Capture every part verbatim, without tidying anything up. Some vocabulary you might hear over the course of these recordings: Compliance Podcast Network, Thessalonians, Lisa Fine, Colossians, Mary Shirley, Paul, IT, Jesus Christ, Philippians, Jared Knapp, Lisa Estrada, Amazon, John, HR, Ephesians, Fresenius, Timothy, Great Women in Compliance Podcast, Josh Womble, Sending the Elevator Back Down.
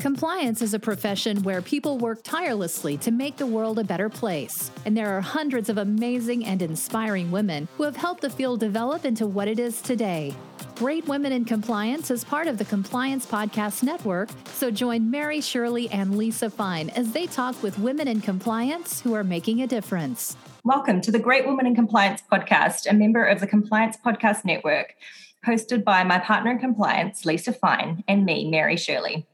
Compliance is a profession where people work tirelessly to make the world a better place, and there are hundreds of amazing and inspiring women who have helped the field develop into what it is today. Great Women in Compliance is part of the Compliance Podcast Network, so join Mary Shirley and Lisa Fine as they talk with women in compliance who are making a difference. Welcome to the Great Women in Compliance Podcast, a member of the Compliance Podcast Network, hosted by my partner in compliance, Lisa Fine, and me, Mary Shirley.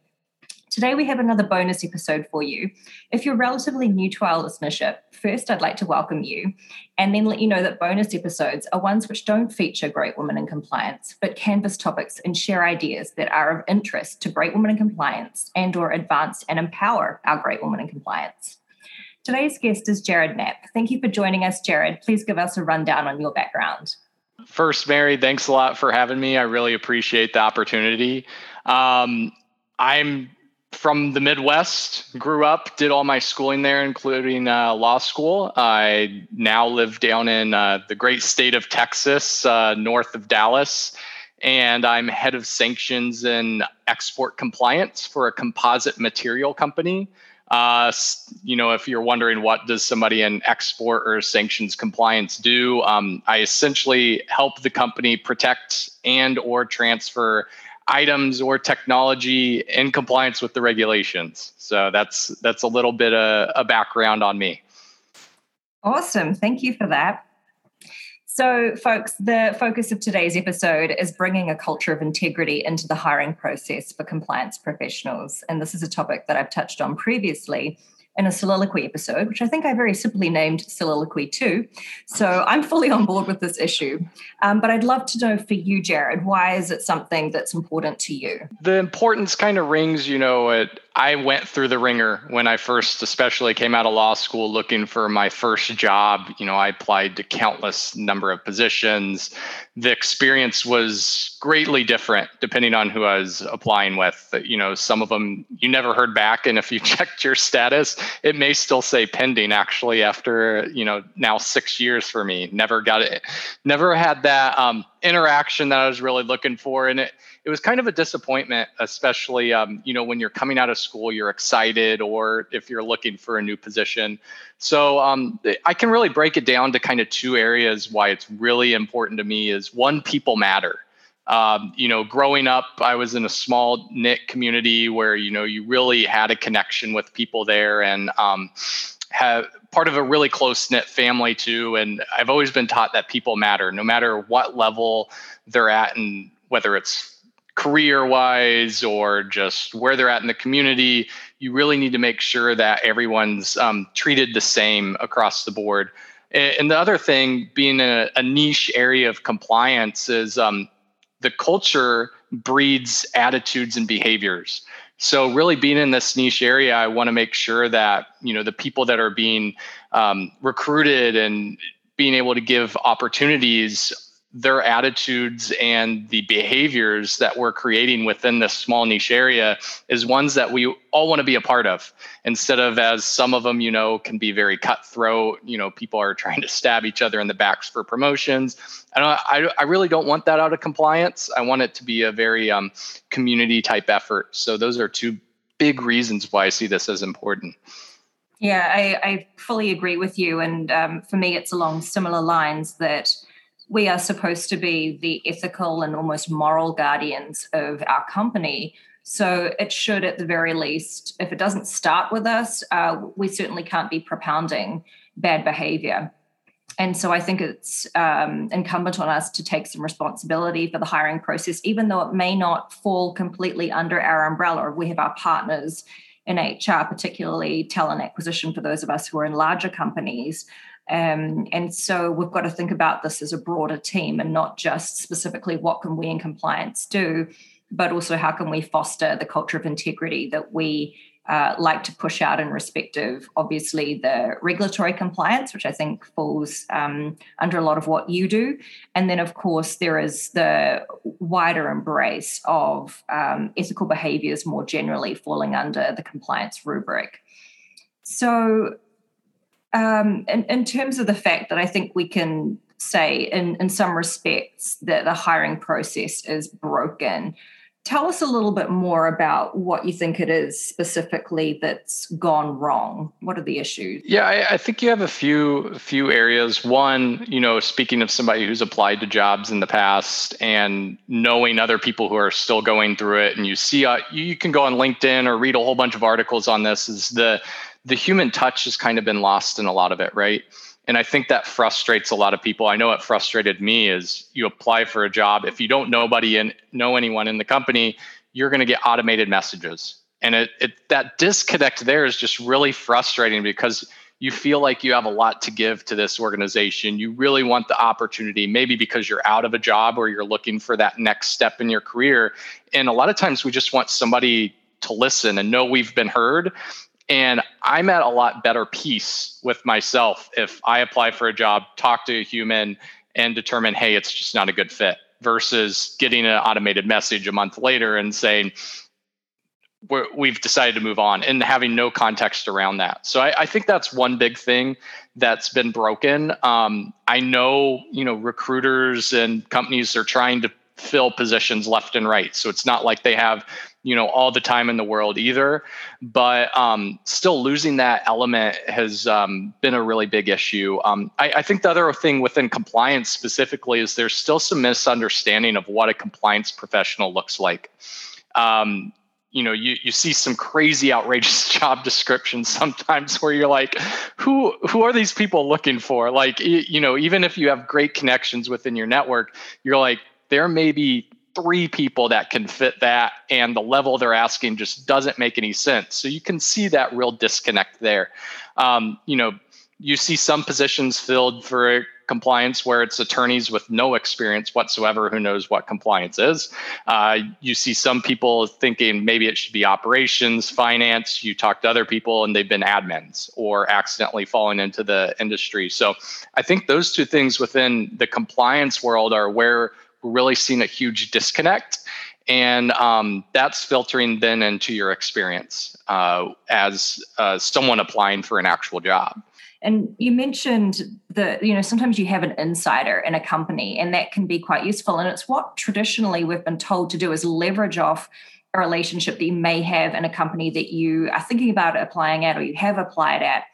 Today we have another bonus episode for you. If you're relatively new to our listenership, first I'd like to welcome you and then let you know that bonus episodes are ones which don't feature Great Women in Compliance, but canvas topics and share ideas that are of interest to Great Women in Compliance and or advance and empower our Great Women in Compliance. Today's guest is Jared Knapp. Thank you for joining us, Jared. Please give us a rundown on your background. First, Mary, thanks a lot for having me. I really appreciate the opportunity. Um, I'm from the Midwest, grew up, did all my schooling there, including uh, law school. I now live down in uh, the great state of Texas, uh, north of Dallas, and I'm head of sanctions and export compliance for a composite material company. Uh, you know, if you're wondering what does somebody in export or sanctions compliance do, um, I essentially help the company protect and or transfer items or technology in compliance with the regulations. So that's that's a little bit of a background on me. Awesome. Thank you for that. So, folks, the focus of today's episode is bringing a culture of integrity into the hiring process for compliance professionals. And this is a topic that I've touched on previously in a soliloquy episode, which I think I very simply named Soliloquy two. So I'm fully on board with this issue. Um, but I'd love to know for you, Jared, why is it something that's important to you? The importance kind of rings, you know, it, I went through the ringer when I first especially came out of law school looking for my first job. You know, I applied to countless number of positions. The experience was greatly different depending on who I was applying with. You know, some of them you never heard back. And if you checked your status, it may still say pending actually after, you know, now six years for me. Never got it. Never had that um, interaction that I was really looking for. And it, it was kind of a disappointment, especially, um, you know, when you're coming out of school, you're excited, or if you're looking for a new position. So um, I can really break it down to kind of two areas why it's really important to me is one, people matter. Um, you know, growing up, I was in a small knit community where, you know, you really had a connection with people there and um, have part of a really close knit family too. And I've always been taught that people matter no matter what level they're at and whether it's career wise or just where they're at in the community, you really need to make sure that everyone's um, treated the same across the board. And the other thing being a, a niche area of compliance is um, the culture breeds attitudes and behaviors. So really being in this niche area, I want to make sure that, you know, the people that are being um, recruited and being able to give opportunities, their attitudes and the behaviors that we're creating within this small niche area is ones that we all want to be a part of instead of as some of them, you know, can be very cutthroat. You know, people are trying to stab each other in the backs for promotions. And I, I, I really don't want that out of compliance. I want it to be a very um, community type effort. So those are two big reasons why I see this as important. Yeah, I, I fully agree with you. And um, for me, it's along similar lines that we are supposed to be the ethical and almost moral guardians of our company. So it should, at the very least, if it doesn't start with us, uh, we certainly can't be propounding bad behavior. And so I think it's um, incumbent on us to take some responsibility for the hiring process, even though it may not fall completely under our umbrella. We have our partners in H R, particularly talent acquisition for those of us who are in larger companies. Um, and so we've got to think about this as a broader team and not just specifically what can we in compliance do, but also how can we foster the culture of integrity that we uh, like to push out in respect of, obviously, the regulatory compliance, which I think falls um, under a lot of what you do. And then, of course, there is the wider embrace of um, ethical behaviours more generally falling under the compliance rubric. So Um, in, in terms of the fact that I think we can say in, in some respects that the hiring process is broken, Tell us a little bit more about what you think it is specifically that's gone wrong. What are the issues? Yeah, I, I think you have a few few areas. One, you know, speaking of somebody who's applied to jobs in the past and knowing other people who are still going through it, and you see, uh, you, you can go on LinkedIn or read a whole bunch of articles on this, is the the human touch has kind of been lost in a lot of it, right? And I think that frustrates a lot of people. I know it frustrated me is you apply for a job. If you don't nobody and know anyone in the company, you're going to get automated messages. And it, it that disconnect there is just really frustrating because you feel like you have a lot to give to this organization. You really want the opportunity, maybe because you're out of a job or you're looking for that next step in your career. And a lot of times we just want somebody to listen and know we've been heard. And I'm at a lot better peace with myself if I apply for a job, talk to a human, and determine, hey, it's just not a good fit, versus getting an automated message a month later and saying, We're, we've decided to move on, and having no context around that. So I, I think that's one big thing that's been broken. Um, I know, you know, recruiters and companies are trying to fill positions left and right. So it's not like they have, you know, all the time in the world either, but um, still losing that element has um, been a really big issue. Um, I, I think the other thing within compliance specifically is there's still some misunderstanding of what a compliance professional looks like. Um, you know, you, you see some crazy, outrageous job descriptions sometimes where you're like, who who are these people looking for? Like, you know, even if you have great connections within your network, you're like, there may be three people that can fit that, and the level they're asking just doesn't make any sense. So you can see that real disconnect there. Um, you know, you see some positions filled for compliance where it's attorneys with no experience whatsoever who knows what compliance is. Uh, you see some people thinking maybe it should be operations, finance. You talk to other people and they've been admins or accidentally fallen into the industry. So I think those two things within the compliance world are where we're really seeing a huge disconnect. And um, that's filtering then into your experience uh, as uh, someone applying for an actual job. And you mentioned that, you know, sometimes you have an insider in a company, and that can be quite useful. And it's what traditionally we've been told to do, is leverage off a relationship that you may have in a company that you are thinking about applying at or you have applied at.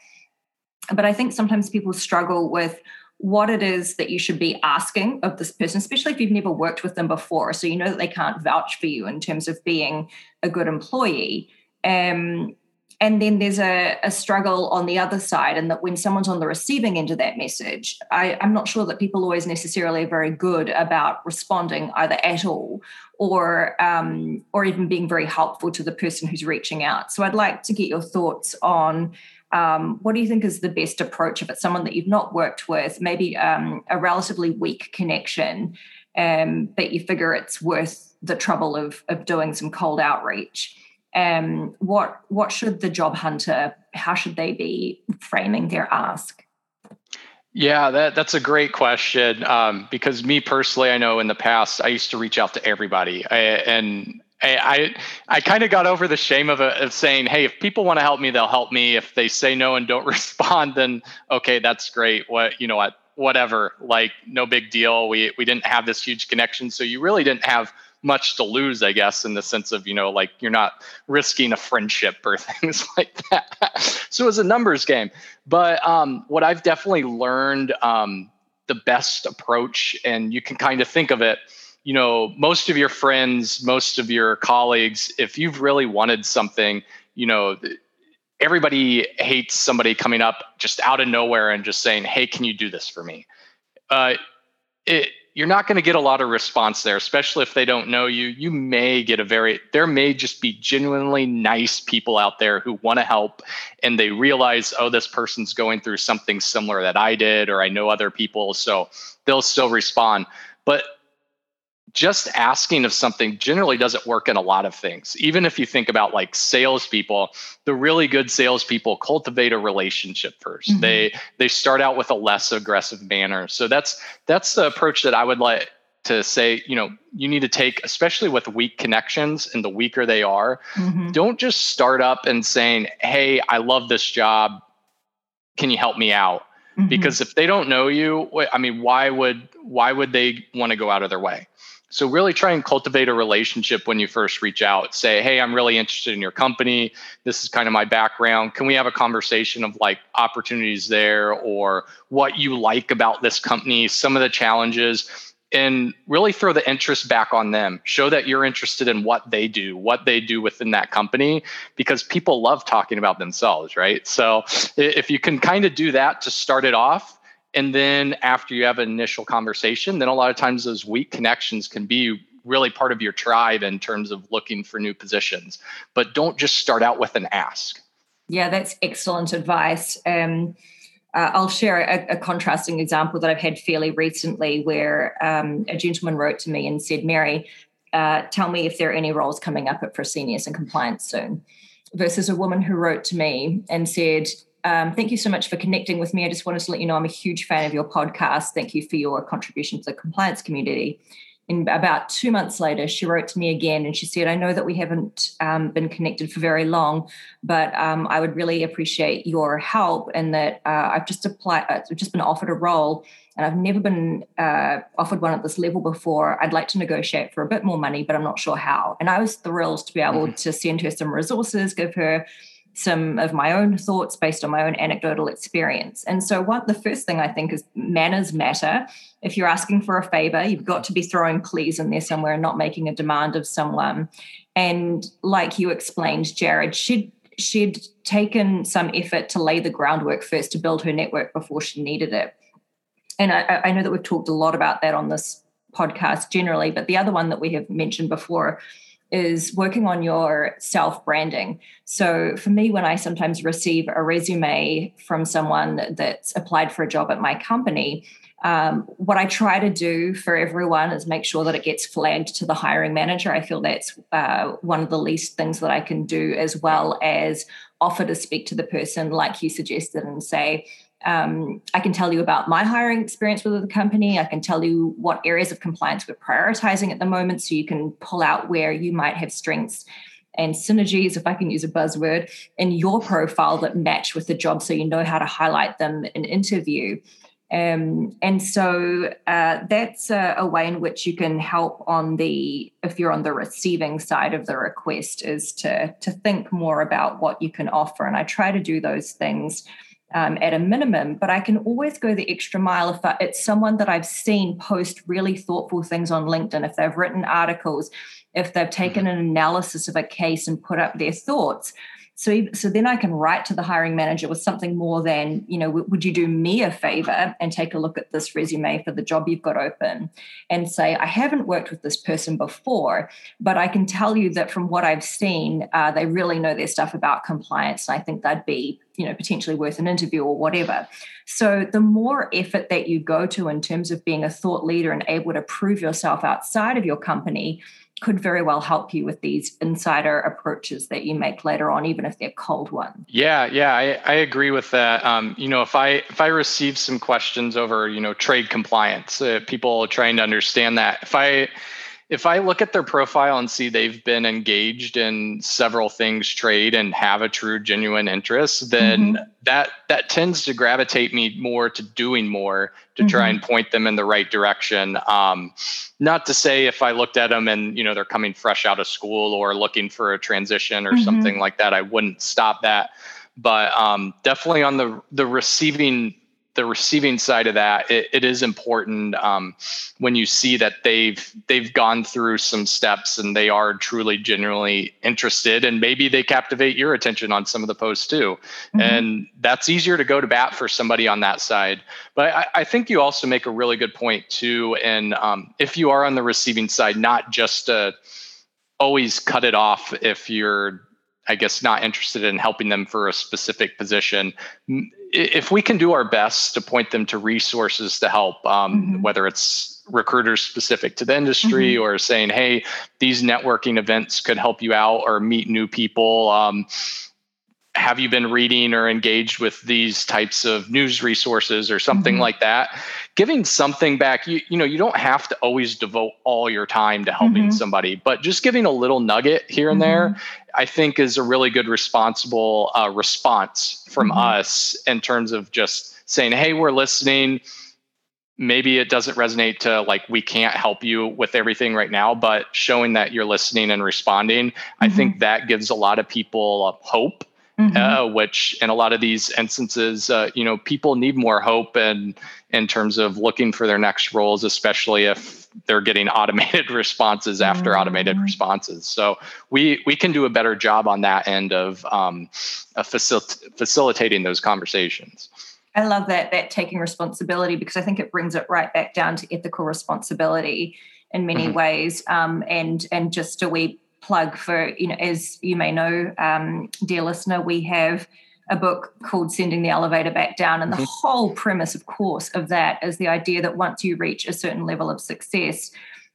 But I think sometimes people struggle with what it is that you should be asking of this person, especially if you've never worked with them before. So you know that they can't vouch for you in terms of being a good employee. Um, and then there's a, a struggle on the other side, and that when someone's on the receiving end of that message, I, I'm not sure that people always necessarily are very good about responding either at all or, um, or even being very helpful to the person who's reaching out. So I'd like to get your thoughts on Um, what do you think is the best approach if it's someone that you've not worked with, maybe um, a relatively weak connection, um, but you figure it's worth the trouble of, of doing some cold outreach? Um, what what should the job hunter, how should they be framing their ask? Yeah, that, that's a great question, um, because me personally, I know in the past, I used to reach out to everybody, I, and I I kind of got over the shame of a, of saying, hey, if people want to help me, they'll help me. If they say no and don't respond, then okay, that's great. What you know what whatever, like no big deal. We we didn't have this huge connection, so you really didn't have much to lose, I guess, in the sense of, you know, like you're not risking a friendship or things like that. So it was a numbers game. But um, what I've definitely learned, um, the best approach, and you can kind of think of it, you know, most of your friends, most of your colleagues, if you've really wanted something, you know, everybody hates somebody coming up just out of nowhere and just saying, hey, can you do this for me? Uh, it, you're not going to get a lot of response there, especially if they don't know you. You may get a very, there may just be genuinely nice people out there who want to help, and they realize, oh, this person's going through something similar that I did, or I know other people, so they'll still respond. But just asking of something generally doesn't work in a lot of things. Even if you think about like salespeople, the really good salespeople cultivate a relationship first. Mm-hmm. They they start out with a less aggressive manner. So that's that's the approach that I would like to say. You know, you need to take, especially with weak connections, and the weaker they are, mm-hmm. Don't just start up and saying, "Hey, I love this job. Can you help me out?" Mm-hmm. Because if they don't know you, I mean, why would why would they want to go out of their way? So really try and cultivate a relationship when you first reach out. Say, hey, I'm really interested in your company. This is kind of my background. Can we have a conversation of like opportunities there or what you like about this company, some of the challenges, and really throw the interest back on them. Show that you're interested in what they do, what they do within that company, because people love talking about themselves, right? So if you can kind of do that to start it off, and then after you have an initial conversation, then a lot of times those weak connections can be really part of your tribe in terms of looking for new positions. But don't just start out with an ask. Yeah, that's excellent advice. Um, uh, I'll share a, a contrasting example that I've had fairly recently where um, a gentleman wrote to me and said, Mary, uh, tell me if there are any roles coming up at Fresenius in compliance soon, versus a woman who wrote to me and said, Um, thank you so much for connecting with me. I just wanted to let you know I'm a huge fan of your podcast. Thank you for your contribution to the compliance community. And about two months later, she wrote to me again and she said, I know that we haven't um, been connected for very long, but um, I would really appreciate your help in that uh, I've just applied, I've just been offered a role and I've never been uh, offered one at this level before. I'd like to negotiate for a bit more money, but I'm not sure how. And I was thrilled to be able mm-hmm. to send her some resources, give her some of my own thoughts based on my own anecdotal experience. And so what the first thing I think is manners matter. If you're asking for a favor, you've got to be throwing please in there somewhere and not making a demand of someone. And like you explained, Jared, she'd, she'd taken some effort to lay the groundwork first to build her network before she needed it. And I, I know that we've talked a lot about that on this podcast generally, but the other one that we have mentioned before is working on your self-branding. So for me, when I sometimes receive a resume from someone that's applied for a job at my company, um, what I try to do for everyone is make sure that it gets flagged to the hiring manager. I feel that's uh, one of the least things that I can do, as well as offer to speak to the person like you suggested and say, Um, I can tell you about my hiring experience with the company. I can tell you what areas of compliance we're prioritizing at the moment, so you can pull out where you might have strengths and synergies, if I can use a buzzword, in your profile that match with the job, so you know how to highlight them in interview. Um, and so uh, that's a, a way in which you can help on the, if you're on the receiving side of the request, is to, to think more about what you can offer. And I try to do those things Um, at a minimum, but I can always go the extra mile if I, it's someone that I've seen post really thoughtful things on LinkedIn, if they've written articles, if they've taken an analysis of a case and put up their thoughts. So, so then I can write to the hiring manager with something more than, you know, would you do me a favor and take a look at this resume for the job you've got open, and say, I haven't worked with this person before, but I can tell you that from what I've seen, uh, they really know their stuff about compliance. And I think that'd be, you know, potentially worth an interview or whatever. So the more effort that you go to in terms of being a thought leader and able to prove yourself outside of your company could very well help you with these insider approaches that you make later on, even if they're cold ones. Yeah, yeah, I, I agree with that. Um, you know, if I if I receive some questions over, you know, trade compliance, uh, people trying to understand that, if I if I look at their profile and see they've been engaged in several things trade and have a true genuine interest, then mm-hmm. that that tends to gravitate me more to doing more to mm-hmm. try and point them in the right direction. Um, not to say if I looked at them and, you know, they're coming fresh out of school or looking for a transition or mm-hmm. something like that, I wouldn't stop that. But um, definitely on the the receiving the receiving side of that, it, it is important um, when you see that they've they've gone through some steps and they are truly, genuinely interested, and maybe they captivate your attention on some of the posts too. Mm-hmm. And that's easier to go to bat for somebody on that side. But I, I think you also make a really good point too. And um, if you are on the receiving side, not just uh, always cut it off if you're, I guess, not interested in helping them for a specific position. If we can do our best to point them to resources to help, um, mm-hmm. whether it's recruiters specific to the industry mm-hmm. or saying, hey, these networking events could help you out, or meet new people. Um, have you been reading or engaged with these types of news resources or something mm-hmm. like that? Giving something back, you, you know, you don't have to always devote all your time to helping mm-hmm. somebody, but just giving a little nugget here and mm-hmm. there, I think is a really good responsible uh, response from mm-hmm. us in terms of just saying, hey, we're listening. maybe it doesn't resonate to like, we can't help you with everything right now, but showing that you're listening and responding, mm-hmm. I think that gives a lot of people hope, mm-hmm. uh, which in a lot of these instances, uh, you know, people need more hope and in terms of looking for their next roles, especially if they're getting automated responses after mm-hmm. automated responses. So we, we can do a better job on that end of um, uh, facil- facilitating those conversations. I love that, that taking responsibility, because I think it brings it right back down to ethical responsibility in many mm-hmm. ways. Um, and and just a wee plug for, you know, as you may know, um, dear listener, we have a book called Sending the Elevator Back Down. And mm-hmm. the whole premise, of course, of that is the idea that once you reach a certain level of success,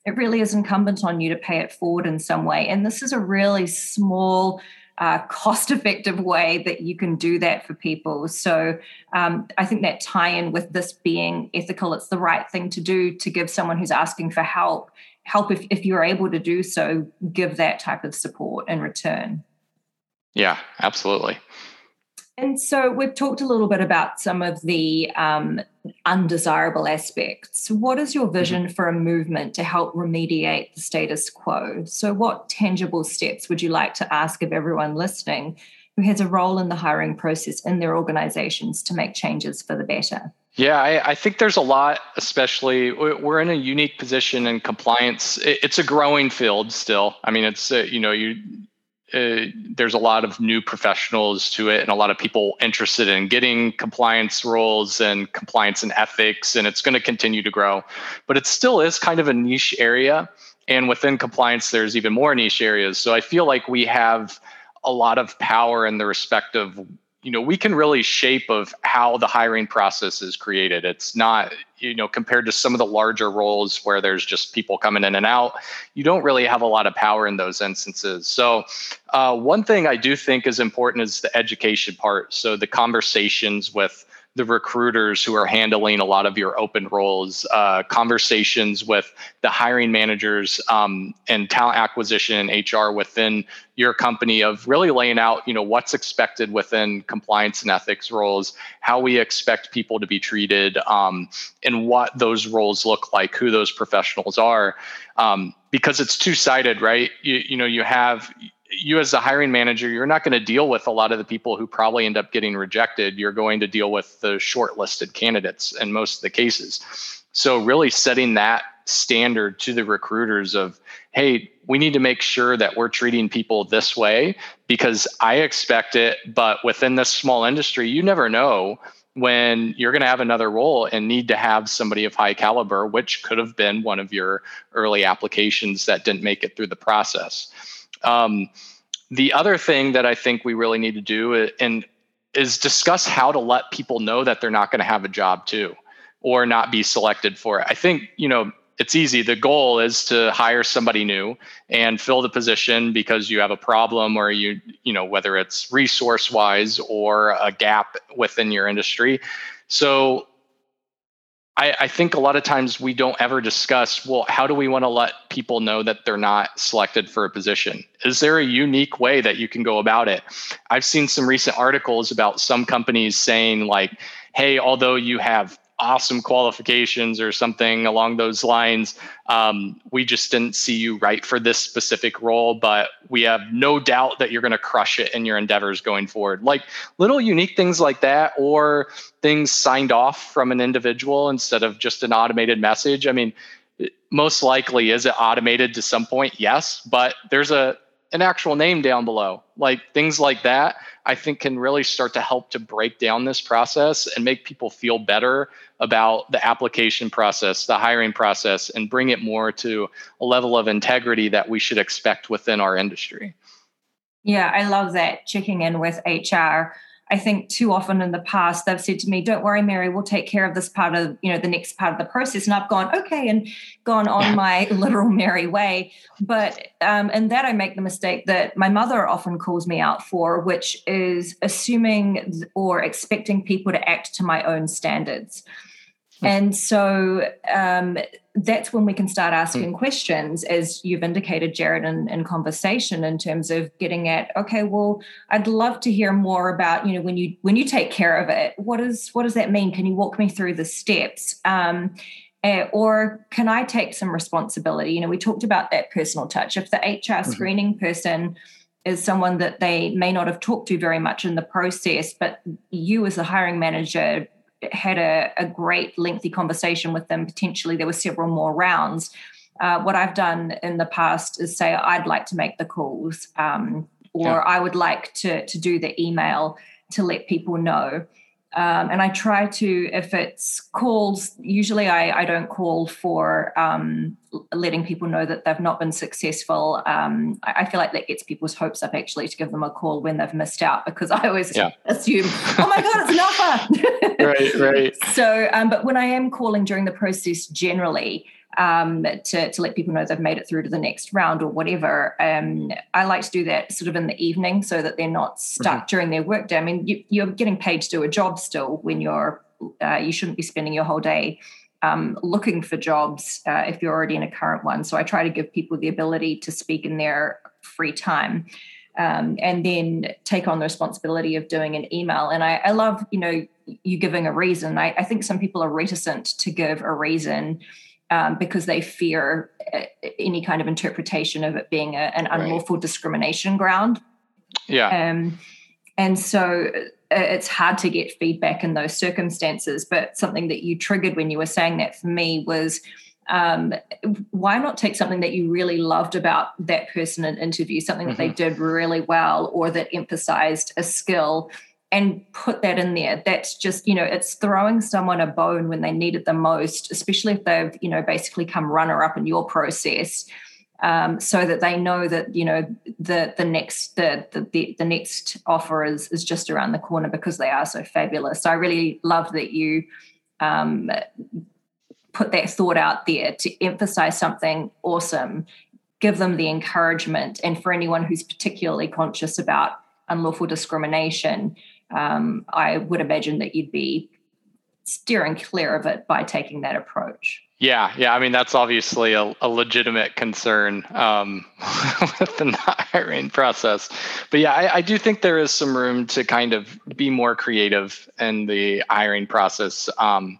it really is incumbent on you to pay it forward in some way. And this is a really small Uh, cost-effective way that you can do that for people. So um, I think that tie-in with this being ethical, it's the right thing to do to give someone who's asking for help, help if, if you're able to do so, give that type of support in return. Yeah, absolutely. And so we've talked a little bit about some of the um, undesirable aspects. What is your vision mm-hmm. for a movement to help remediate the status quo? So what tangible steps would you like to ask of everyone listening who has a role in the hiring process in their organizations to make changes for the better? Yeah, I, I think there's a lot, especially we're in a unique position in compliance. It's a growing field still. I mean, it's, uh, you know, you... Uh, there's a lot of new professionals to it and a lot of people interested in getting compliance roles and compliance and ethics, and it's going to continue to grow. But it still is kind of a niche area. And within compliance, there's even more niche areas. So I feel like we have a lot of power in the respect of, you know, we can really shape of how the hiring process is created. It's not, you know, compared to some of the larger roles where there's just people coming in and out, you don't really have a lot of power in those instances. So uh, one thing I do think is important is the education part. So the conversations with the recruiters who are handling a lot of your open roles, uh, conversations with the hiring managers um, and talent acquisition and H R within your company of really laying out, you know, what's expected within compliance and ethics roles, how we expect people to be treated, um, and what those roles look like, who those professionals are, um, because it's two-sided, right? You, you know, you have... You as the hiring manager, you're not going to deal with a lot of the people who probably end up getting rejected. You're going to deal with the shortlisted candidates in most of the cases. So really setting that standard to the recruiters of, hey, we need to make sure that we're treating people this way because I expect it. But within this small industry, you never know when you're going to have another role and need to have somebody of high caliber, which could have been one of your early applications that didn't make it through the process. Um, the other thing that I think we really need to do is, and is discuss how to let people know that they're not going to have a job too, or not be selected for it. I think, you know, it's easy. The goal is to hire somebody new and fill the position because you have a problem or you, you know, whether it's resource wise or a gap within your industry. So I, I think a lot of times we don't ever discuss, well, how do we want to let people know that they're not selected for a position? Is there a unique way that you can go about it? I've seen some recent articles about some companies saying like, hey, although you have awesome qualifications or something along those lines, um, we just didn't see you right for this specific role, but we have no doubt that you're going to crush it in your endeavors going forward. Like little unique things like that, or things signed off from an individual instead of just an automated message. I mean, most likely, is it automated to some point? Yes, but there's a an actual name down below. Like things like that, I think can really start to help to break down this process and make people feel better about the application process, the hiring process, and bring it more to a level of integrity that we should expect within our industry. Yeah, I love that, checking in with H R. I think too often in the past, they've said to me, don't worry, Mary, we'll take care of this part of, you know, the next part of the process. And I've gone, okay, and gone on my literal Mary way. But um, in that I make the mistake that my mother often calls me out for, which is assuming or expecting people to act to my own standards. And so um, that's when we can start asking mm. questions, as you've indicated, Jared, in, in conversation, in terms of getting at, okay, well, I'd love to hear more about, you know, when you when you take care of it, what is what does that mean? Can you walk me through the steps? Um, uh, or can I take some responsibility? You know, we talked about that personal touch. If the H R mm-hmm. screening person is someone that they may not have talked to very much in the process, but you as the hiring manager had a, a great lengthy conversation with them. Potentially there were several more rounds. Uh, what I've done in the past is say, I'd like to make the calls, um, or yeah. I would like to, to do the email to let people know. Um, and I try to, if it's calls, usually I, I don't call for um, letting people know that they've not been successful. Um, I, I feel like that gets people's hopes up, actually, to give them a call when they've missed out, because I always yeah. assume, oh my God, it's an offer. Right, right. So, um, but when I am calling during the process generally, um, to, to let people know they've made it through to the next round or whatever. Um, I like to do that sort of in the evening so that they're not stuck mm-hmm. during their workday. I mean, you, you're getting paid to do a job still when you're, uh, you shouldn't be spending your whole day um, looking for jobs uh, if you're already in a current one. So I try to give people the ability to speak in their free time. Um, and then take on the responsibility of doing an email. And I, I love, you know, you giving a reason. I, I think some people are reticent to give a reason Um, because they fear uh, any kind of interpretation of it being a, an unlawful right. discrimination ground. Yeah. Um, and so it's hard to get feedback in those circumstances. But something that you triggered when you were saying that for me was, um, why not take something that you really loved about that person in an interview, something mm-hmm. that they did really well or that emphasized a skill, and put that in there. That's just, you know, it's throwing someone a bone when they need it the most, especially if they've, you know, basically come runner-up in your process, um, so that they know that, you know, the the next the the, the next offer is, is just around the corner because they are so fabulous. So I really love that you um, put that thought out there to emphasize something awesome, give them the encouragement, and for anyone who's particularly conscious about unlawful discrimination, Um, I would imagine that you'd be steering clear of it by taking that approach. Yeah, yeah. I mean, that's obviously a, a legitimate concern um, with the hiring process. But yeah, I, I do think there is some room to kind of be more creative in the hiring process. Um,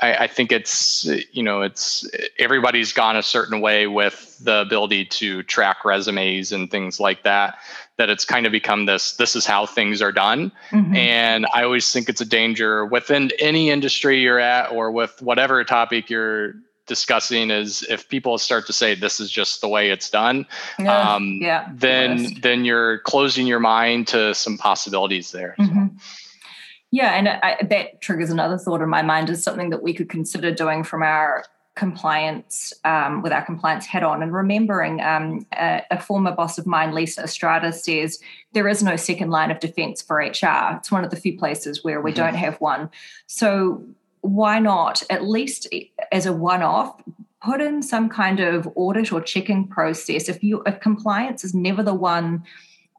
I, I think it's, you know, it's everybody's gone a certain way with the ability to track resumes and things like that, that it's kind of become this, this is how things are done. Mm-hmm. And I always think it's a danger within any industry you're at or with whatever topic you're discussing, is if people start to say, this is just the way it's done, yeah, um, yeah, then, then you're closing your mind to some possibilities there. Mm-hmm. So. Yeah. And I, that triggers another thought in my mind, is something that we could consider doing from our compliance, um, with our compliance head on, and remembering um, a, a former boss of mine, Lisa Estrada, says there is no second line of defense for H R. It's one of the few places where we mm-hmm. don't have one. So why not, at least as a one-off, put in some kind of audit or checking process? If you, if compliance is never the one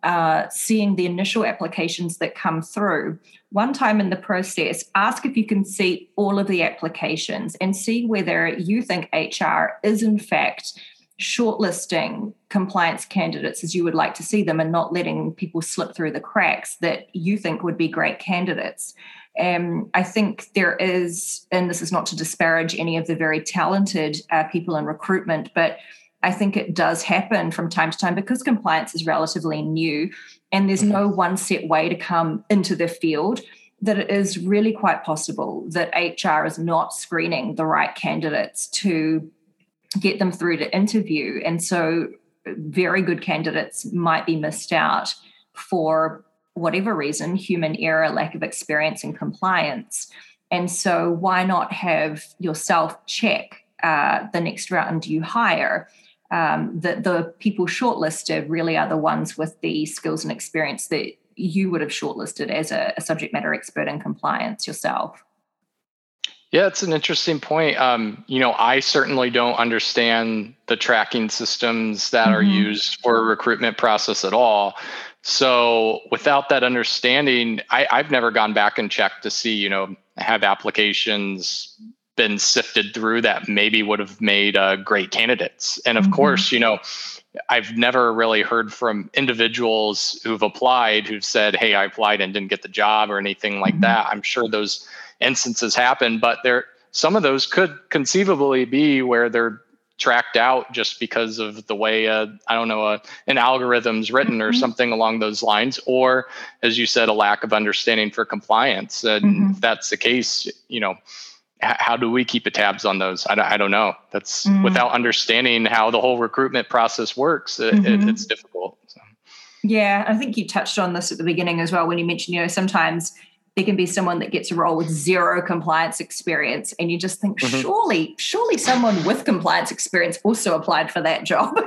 Uh, seeing the initial applications that come through, one time in the process, ask if you can see all of the applications and see whether you think H R is in fact shortlisting compliance candidates as you would like to see them, and not letting people slip through the cracks that you think would be great candidates. Um, I think there is, and this is not to disparage any of the very talented uh, people in recruitment, but I think it does happen from time to time because compliance is relatively new and there's no one set way to come into the field, that it is really quite possible that H R is not screening the right candidates to get them through to interview. And so very good candidates might be missed out for whatever reason, human error, lack of experience in compliance. And so why not have yourself check uh, the next round you hire, Um, that the people shortlisted really are the ones with the skills and experience that you would have shortlisted as a, a subject matter expert in compliance yourself. Yeah, it's an interesting point. Um, you know, I certainly don't understand the tracking systems that mm-hmm. are used for a recruitment process at all. So without that understanding, I, I've never gone back and checked to see, you know, have applications been sifted through that maybe would have made uh, great candidates. And of mm-hmm. course, you know, I've never really heard from individuals who've applied who've said, hey, I applied and didn't get the job or anything like mm-hmm. that. I'm sure those instances happen, but there some of those could conceivably be where they're tracked out just because of the way, uh, I don't know, uh, an algorithm's written mm-hmm. or something along those lines, or as you said, a lack of understanding for compliance. And mm-hmm. if that's the case, you know, h- how do we keep a tabs on those? I, d- I don't know. That's mm-hmm. without understanding how the whole recruitment process works. It, mm-hmm. it, it's difficult. So. Yeah. I think you touched on this at the beginning as well, when you mentioned, you know, sometimes there can be someone that gets a role with zero compliance experience, and you just think, mm-hmm. surely, surely someone with compliance experience also applied for that job.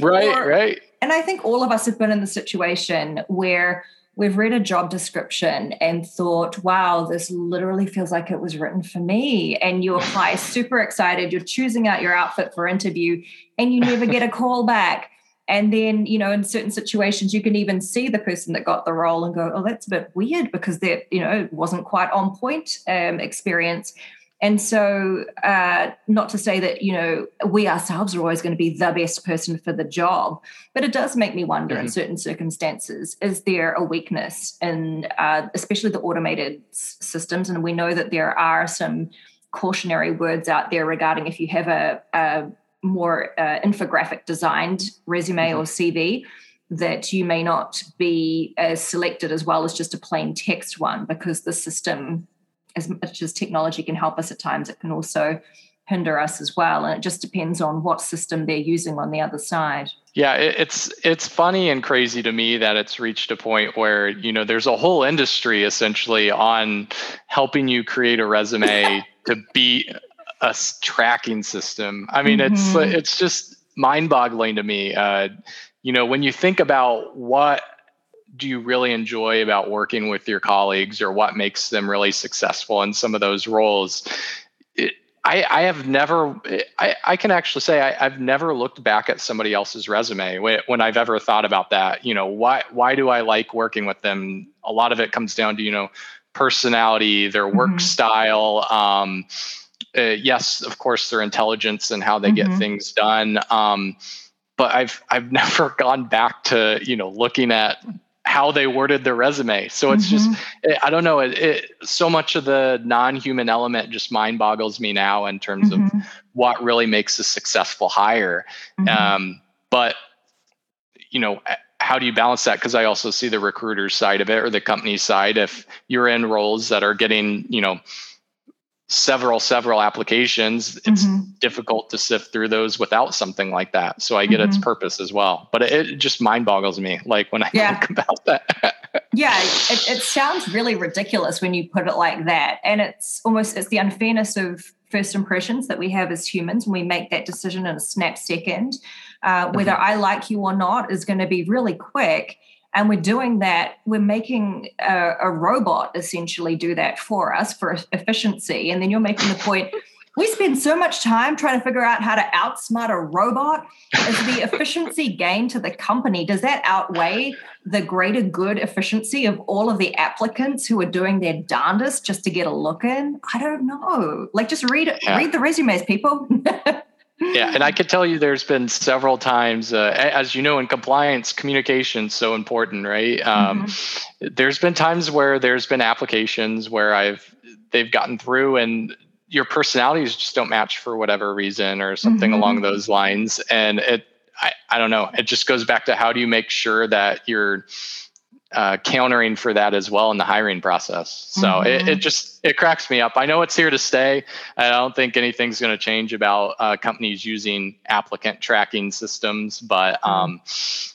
right, or, right. And I think all of us have been in the situation where we've read a job description and thought, wow, this literally feels like it was written for me. And you apply super excited, you're choosing out your outfit for interview, and you never get a call back. And then, you know, in certain situations, you can even see the person that got the role and go, oh, that's a bit weird because that, you know, wasn't quite on point um, experience. And so uh, not to say that, you know, we ourselves are always going to be the best person for the job, but it does make me wonder mm-hmm. in certain circumstances, is there a weakness in uh, especially the automated s- systems? And we know that there are some cautionary words out there regarding if you have a, a more uh, infographic designed resume mm-hmm. or C V, that you may not be as selected as well as just a plain text one, because the system, as much as technology can help us at times, it can also hinder us as well. And it just depends on what system they're using on the other side. Yeah, it, it's it's funny and crazy to me that it's reached a point where, you know, there's a whole industry essentially on helping you create a resume to be a tracking system. I mean, mm-hmm. it's it's just mind-boggling to me. Uh, you know, when you think about what do you really enjoy about working with your colleagues, or what makes them really successful in some of those roles, it, I, I have never, I, I can actually say I, I've never looked back at somebody else's resume when, when I've ever thought about that. You know, why why do I like working with them? A lot of it comes down to, you know, personality, their work mm-hmm. style, um, Uh, yes, of course, their intelligence and how they mm-hmm. get things done. Um, but I've I've never gone back to, you know, looking at how they worded their resume. So it's mm-hmm. just, I don't know, it, it, so much of the non-human element just mind boggles me now in terms mm-hmm. of what really makes a successful hire. Mm-hmm. Um, but, you know, how do you balance that? Because I also see the recruiter side of it, or the company side. If you're in roles that are getting, you know, several, several applications, it's mm-hmm. difficult to sift through those without something like that. So I get mm-hmm. its purpose as well, but it, it just mind boggles me. Like when I yeah. think about that. yeah. It, it sounds really ridiculous when you put it like that. And it's almost, it's the unfairness of first impressions that we have as humans. When we make that decision in a snap second, uh, whether mm-hmm. I like you or not is going to be really quick. And we're doing that, we're making a, a robot essentially do that for us for efficiency. And then you're making the point, we spend so much time trying to figure out how to outsmart a robot. Is the efficiency gain to the company, does that outweigh the greater good efficiency of all of the applicants who are doing their darndest just to get a look in? I don't know. Like, just read it, yeah. read the resumes, people. Yeah, and I could tell you there's been several times, uh, as you know, in compliance, communication's so important, right? Um, mm-hmm. There's been times where there's been applications where I've they've gotten through, and your personalities just don't match for whatever reason or something mm-hmm. along those lines. And it, I, I don't know, it just goes back to how do you make sure that you're uh, countering for that as well in the hiring process. So mm-hmm. it, it just, it cracks me up. I know it's here to stay. I don't think anything's going to change about uh, companies using applicant tracking systems, but um,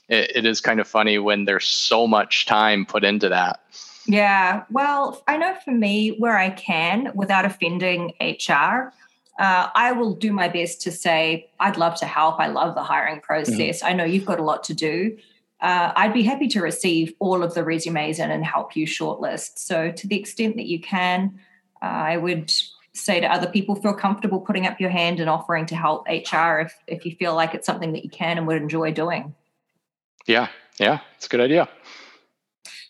it, it is kind of funny when there's so much time put into that. Yeah. Well, I know for me, where I can, without offending H R, Uh, I will do my best to say, I'd love to help. I love the hiring process. Mm-hmm. I know you've got a lot to do. Uh, I'd be happy to receive all of the resumes in and help you shortlist. So to the extent that you can, uh, I would say to other people, feel comfortable putting up your hand and offering to help H R if, if you feel like it's something that you can and would enjoy doing. Yeah, yeah, it's a good idea.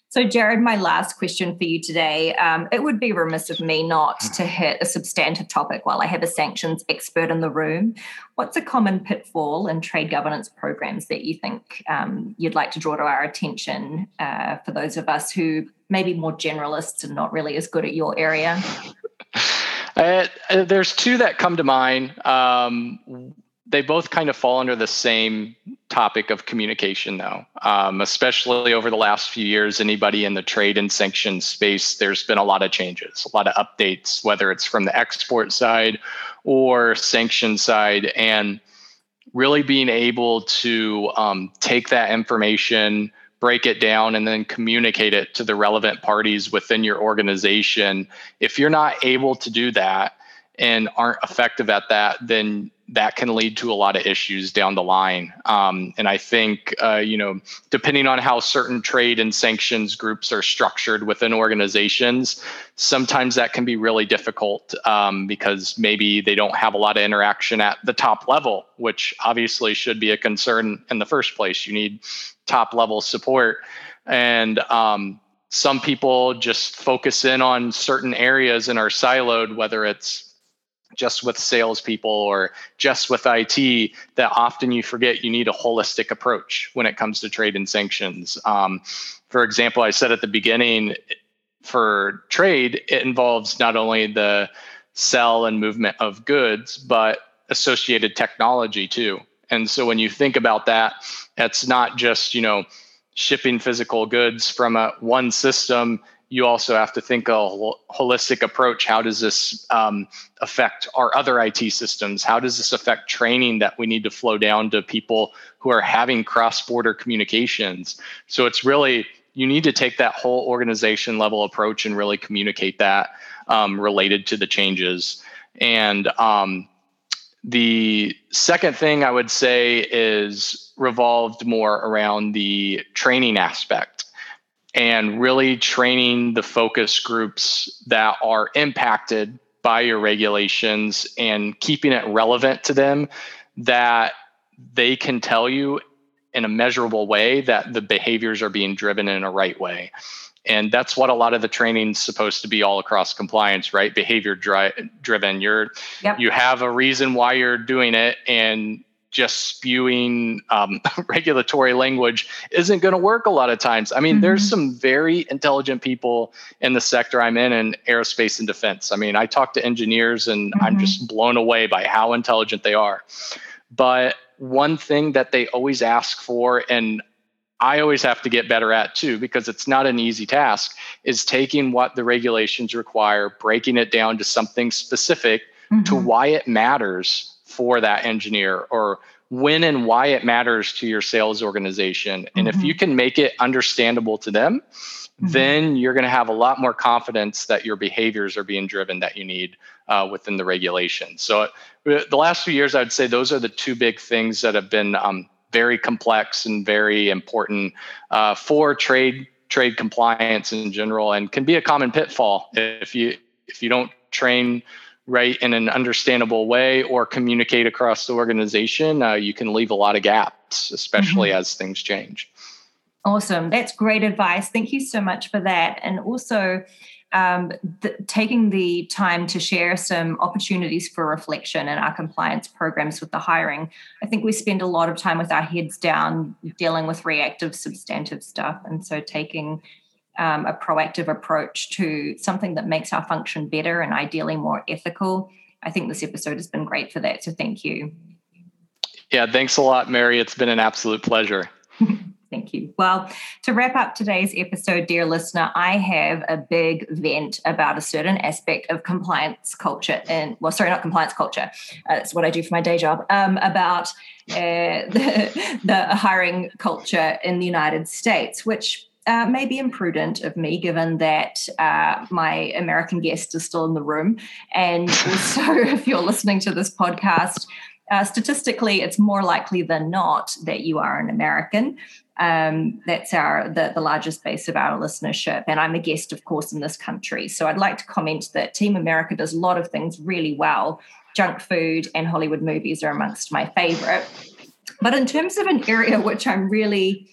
So Jared, my last question for you today, um, it would be remiss of me not to hit a substantive topic while I have a sanctions expert in the room. What's a common pitfall in trade governance programs that you think um, you'd like to draw to our attention uh, for those of us who may be more generalists and not really as good at your area? Uh, there's two that come to mind. Um, they both kind of fall under the same topic of communication, though. Um, especially over the last few years, anybody in the trade and sanctions space, there's been a lot of changes, a lot of updates, whether it's from the export side or sanction side, and really being able to um, take that information, break it down, and then communicate it to the relevant parties within your organization. If you're not able to do that and aren't effective at that, then that can lead to a lot of issues down the line. Um, and I think, uh, you know, depending on how certain trade and sanctions groups are structured within organizations, sometimes that can be really difficult um, because maybe they don't have a lot of interaction at the top level, which obviously should be a concern in the first place. You need top level support. And um, some people just focus in on certain areas and are siloed, whether it's just with salespeople or just with I T, that often you forget you need a holistic approach when it comes to trade and sanctions. Um, for example, I said at the beginning, for trade, it involves not only the sell and movement of goods, but associated technology too. And so when you think about that, it's not just, you know, shipping physical goods from a, one system. You also have to think a holistic approach. How does this um, affect our other I T systems? How does this affect training that we need to flow down to people who are having cross-border communications? So it's really, you need to take that whole organization level approach and really communicate that um, related to the changes. And um, the second thing I would say is revolved more around the training aspect, and really training the focus groups that are impacted by your regulations and keeping it relevant to them, that they can tell you in a measurable way that the behaviors are being driven in a right way. And that's what a lot of the training is supposed to be all across compliance, right? Behavior dri- driven. You're, yep. You have a reason why you're doing it, and just spewing um, regulatory language isn't going to work a lot of times. I mean, mm-hmm. There's some very intelligent people in the sector I'm in, in aerospace and defense. I mean, I talk to engineers and mm-hmm. I'm just blown away by how intelligent they are. But one thing that they always ask for, and I always have to get better at too, because it's not an easy task, is taking what the regulations require, breaking it down to something specific mm-hmm. to why it matters for that engineer, or when and why it matters to your sales organization. And mm-hmm. if you can make it understandable to them, mm-hmm. then you're going to have a lot more confidence that your behaviors are being driven that you need uh, within the regulation. So uh, the last few years, I'd say those are the two big things that have been um, very complex and very important uh, for trade trade compliance in general, and can be a common pitfall if you if you don't train right in an understandable way or communicate across the organization. Uh, you can leave a lot of gaps, especially mm-hmm. as things change. Awesome. That's great advice. Thank you so much for that. And also um, th- taking the time to share some opportunities for reflection in our compliance programs with the hiring. I think we spend a lot of time with our heads down dealing with reactive substantive stuff. And so taking Um, a proactive approach to something that makes our function better and ideally more ethical. I think this episode has been great for that, so thank you. Yeah, thanks a lot, Mary. It's been an absolute pleasure. Thank you. Well, to wrap up today's episode, dear listener, I have a big vent about a certain aspect of compliance culture. And well, sorry, not compliance culture. Uh, that's what I do for my day job. Um, about uh, the, the hiring culture in the United States, which Uh, may be imprudent of me, given that uh, my American guest is still in the room. And also, if you're listening to this podcast, uh, statistically, it's more likely than not that you are an American. Um, that's our the, the largest base of our listenership. And I'm a guest, of course, in this country. So I'd like to comment that Team America does a lot of things really well. Junk food and Hollywood movies are amongst my favorite. But in terms of an area which I'm really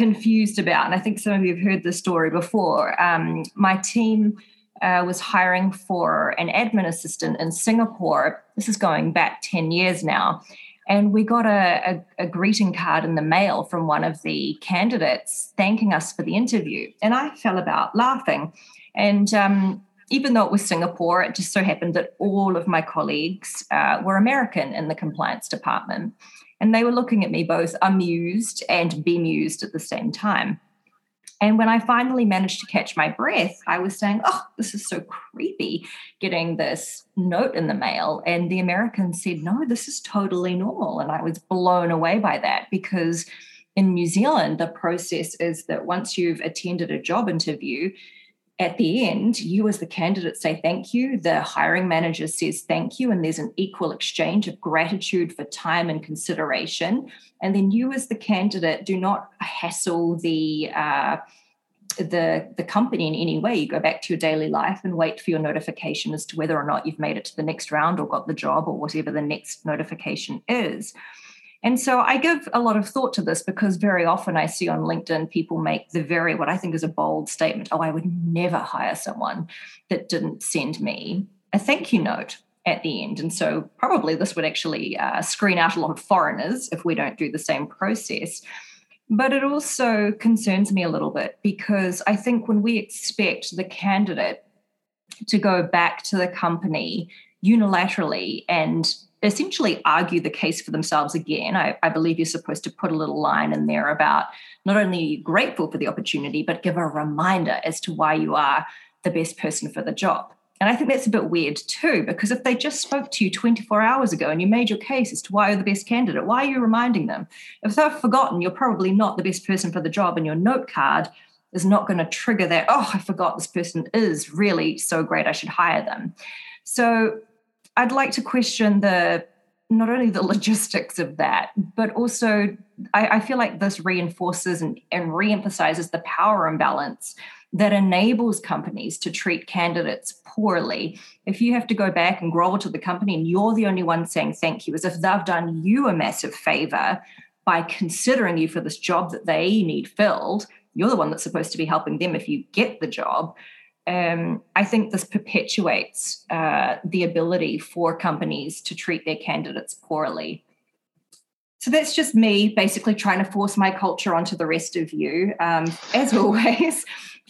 confused about, and I think some of you have heard this story before. Um, my team uh, was hiring for an admin assistant in Singapore. This is going back ten years now. And we got a, a, a greeting card in the mail from one of the candidates thanking us for the interview. And I fell about laughing. And um, even though it was Singapore, it just so happened that all of my colleagues uh, were American in the compliance department. And they were looking at me both amused and bemused at the same time. And when I finally managed to catch my breath, I was saying, oh, this is so creepy, getting this note in the mail. And the American said, no, this is totally normal. And I was blown away by that, because in New Zealand, the process is that once you've attended a job interview, at the end, you as the candidate say thank you, the hiring manager says thank you, and there's an equal exchange of gratitude for time and consideration. And then you as the candidate do not hassle the uh, the, the company in any way. You go back to your daily life and wait for your notification as to whether or not you've made it to the next round or got the job or whatever the next notification is. And so I give a lot of thought to this, because very often I see on LinkedIn people make the very, what I think is a bold statement, oh, I would never hire someone that didn't send me a thank you note at the end. And so probably this would actually uh, screen out a lot of foreigners if we don't do the same process. But it also concerns me a little bit, because I think when we expect the candidate to go back to the company unilaterally and essentially argue the case for themselves again. I, I believe you're supposed to put a little line in there about not only grateful for the opportunity, but give a reminder as to why you are the best person for the job. And I think that's a bit weird too, because if they just spoke to you twenty-four hours ago and you made your case as to why you're the best candidate, why are you reminding them? If they've forgotten, you're probably not the best person for the job, and your note card is not going to trigger that, oh, I forgot this person is really so great, I should hire them. So I'd like to question the not only the logistics of that, but also I, I feel like this reinforces and, and reemphasizes the power imbalance that enables companies to treat candidates poorly. If you have to go back and grovel to the company and you're the only one saying thank you, as if they've done you a massive favor by considering you for this job that they need filled, you're the one that's supposed to be helping them if you get the job. Um, I think this perpetuates uh, the ability for companies to treat their candidates poorly. So that's just me basically trying to force my culture onto the rest of you. Um, as always,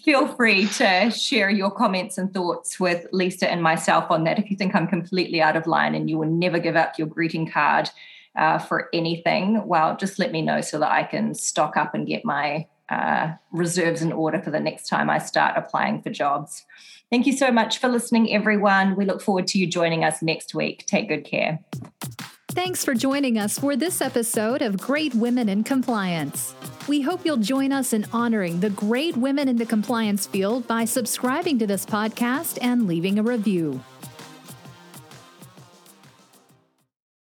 feel free to share your comments and thoughts with Lisa and myself on that if you think I'm completely out of line and you will never give up your greeting card uh, for anything. Well, just let me know so that I can stock up and get my Uh, reserves in order for the next time I start applying for jobs. Thank you so much for listening, everyone. We look forward to you joining us next week. Take good care. Thanks for joining us for this episode of Great Women in Compliance. We hope you'll join us in honoring the great women in the compliance field by subscribing to this podcast and leaving a review.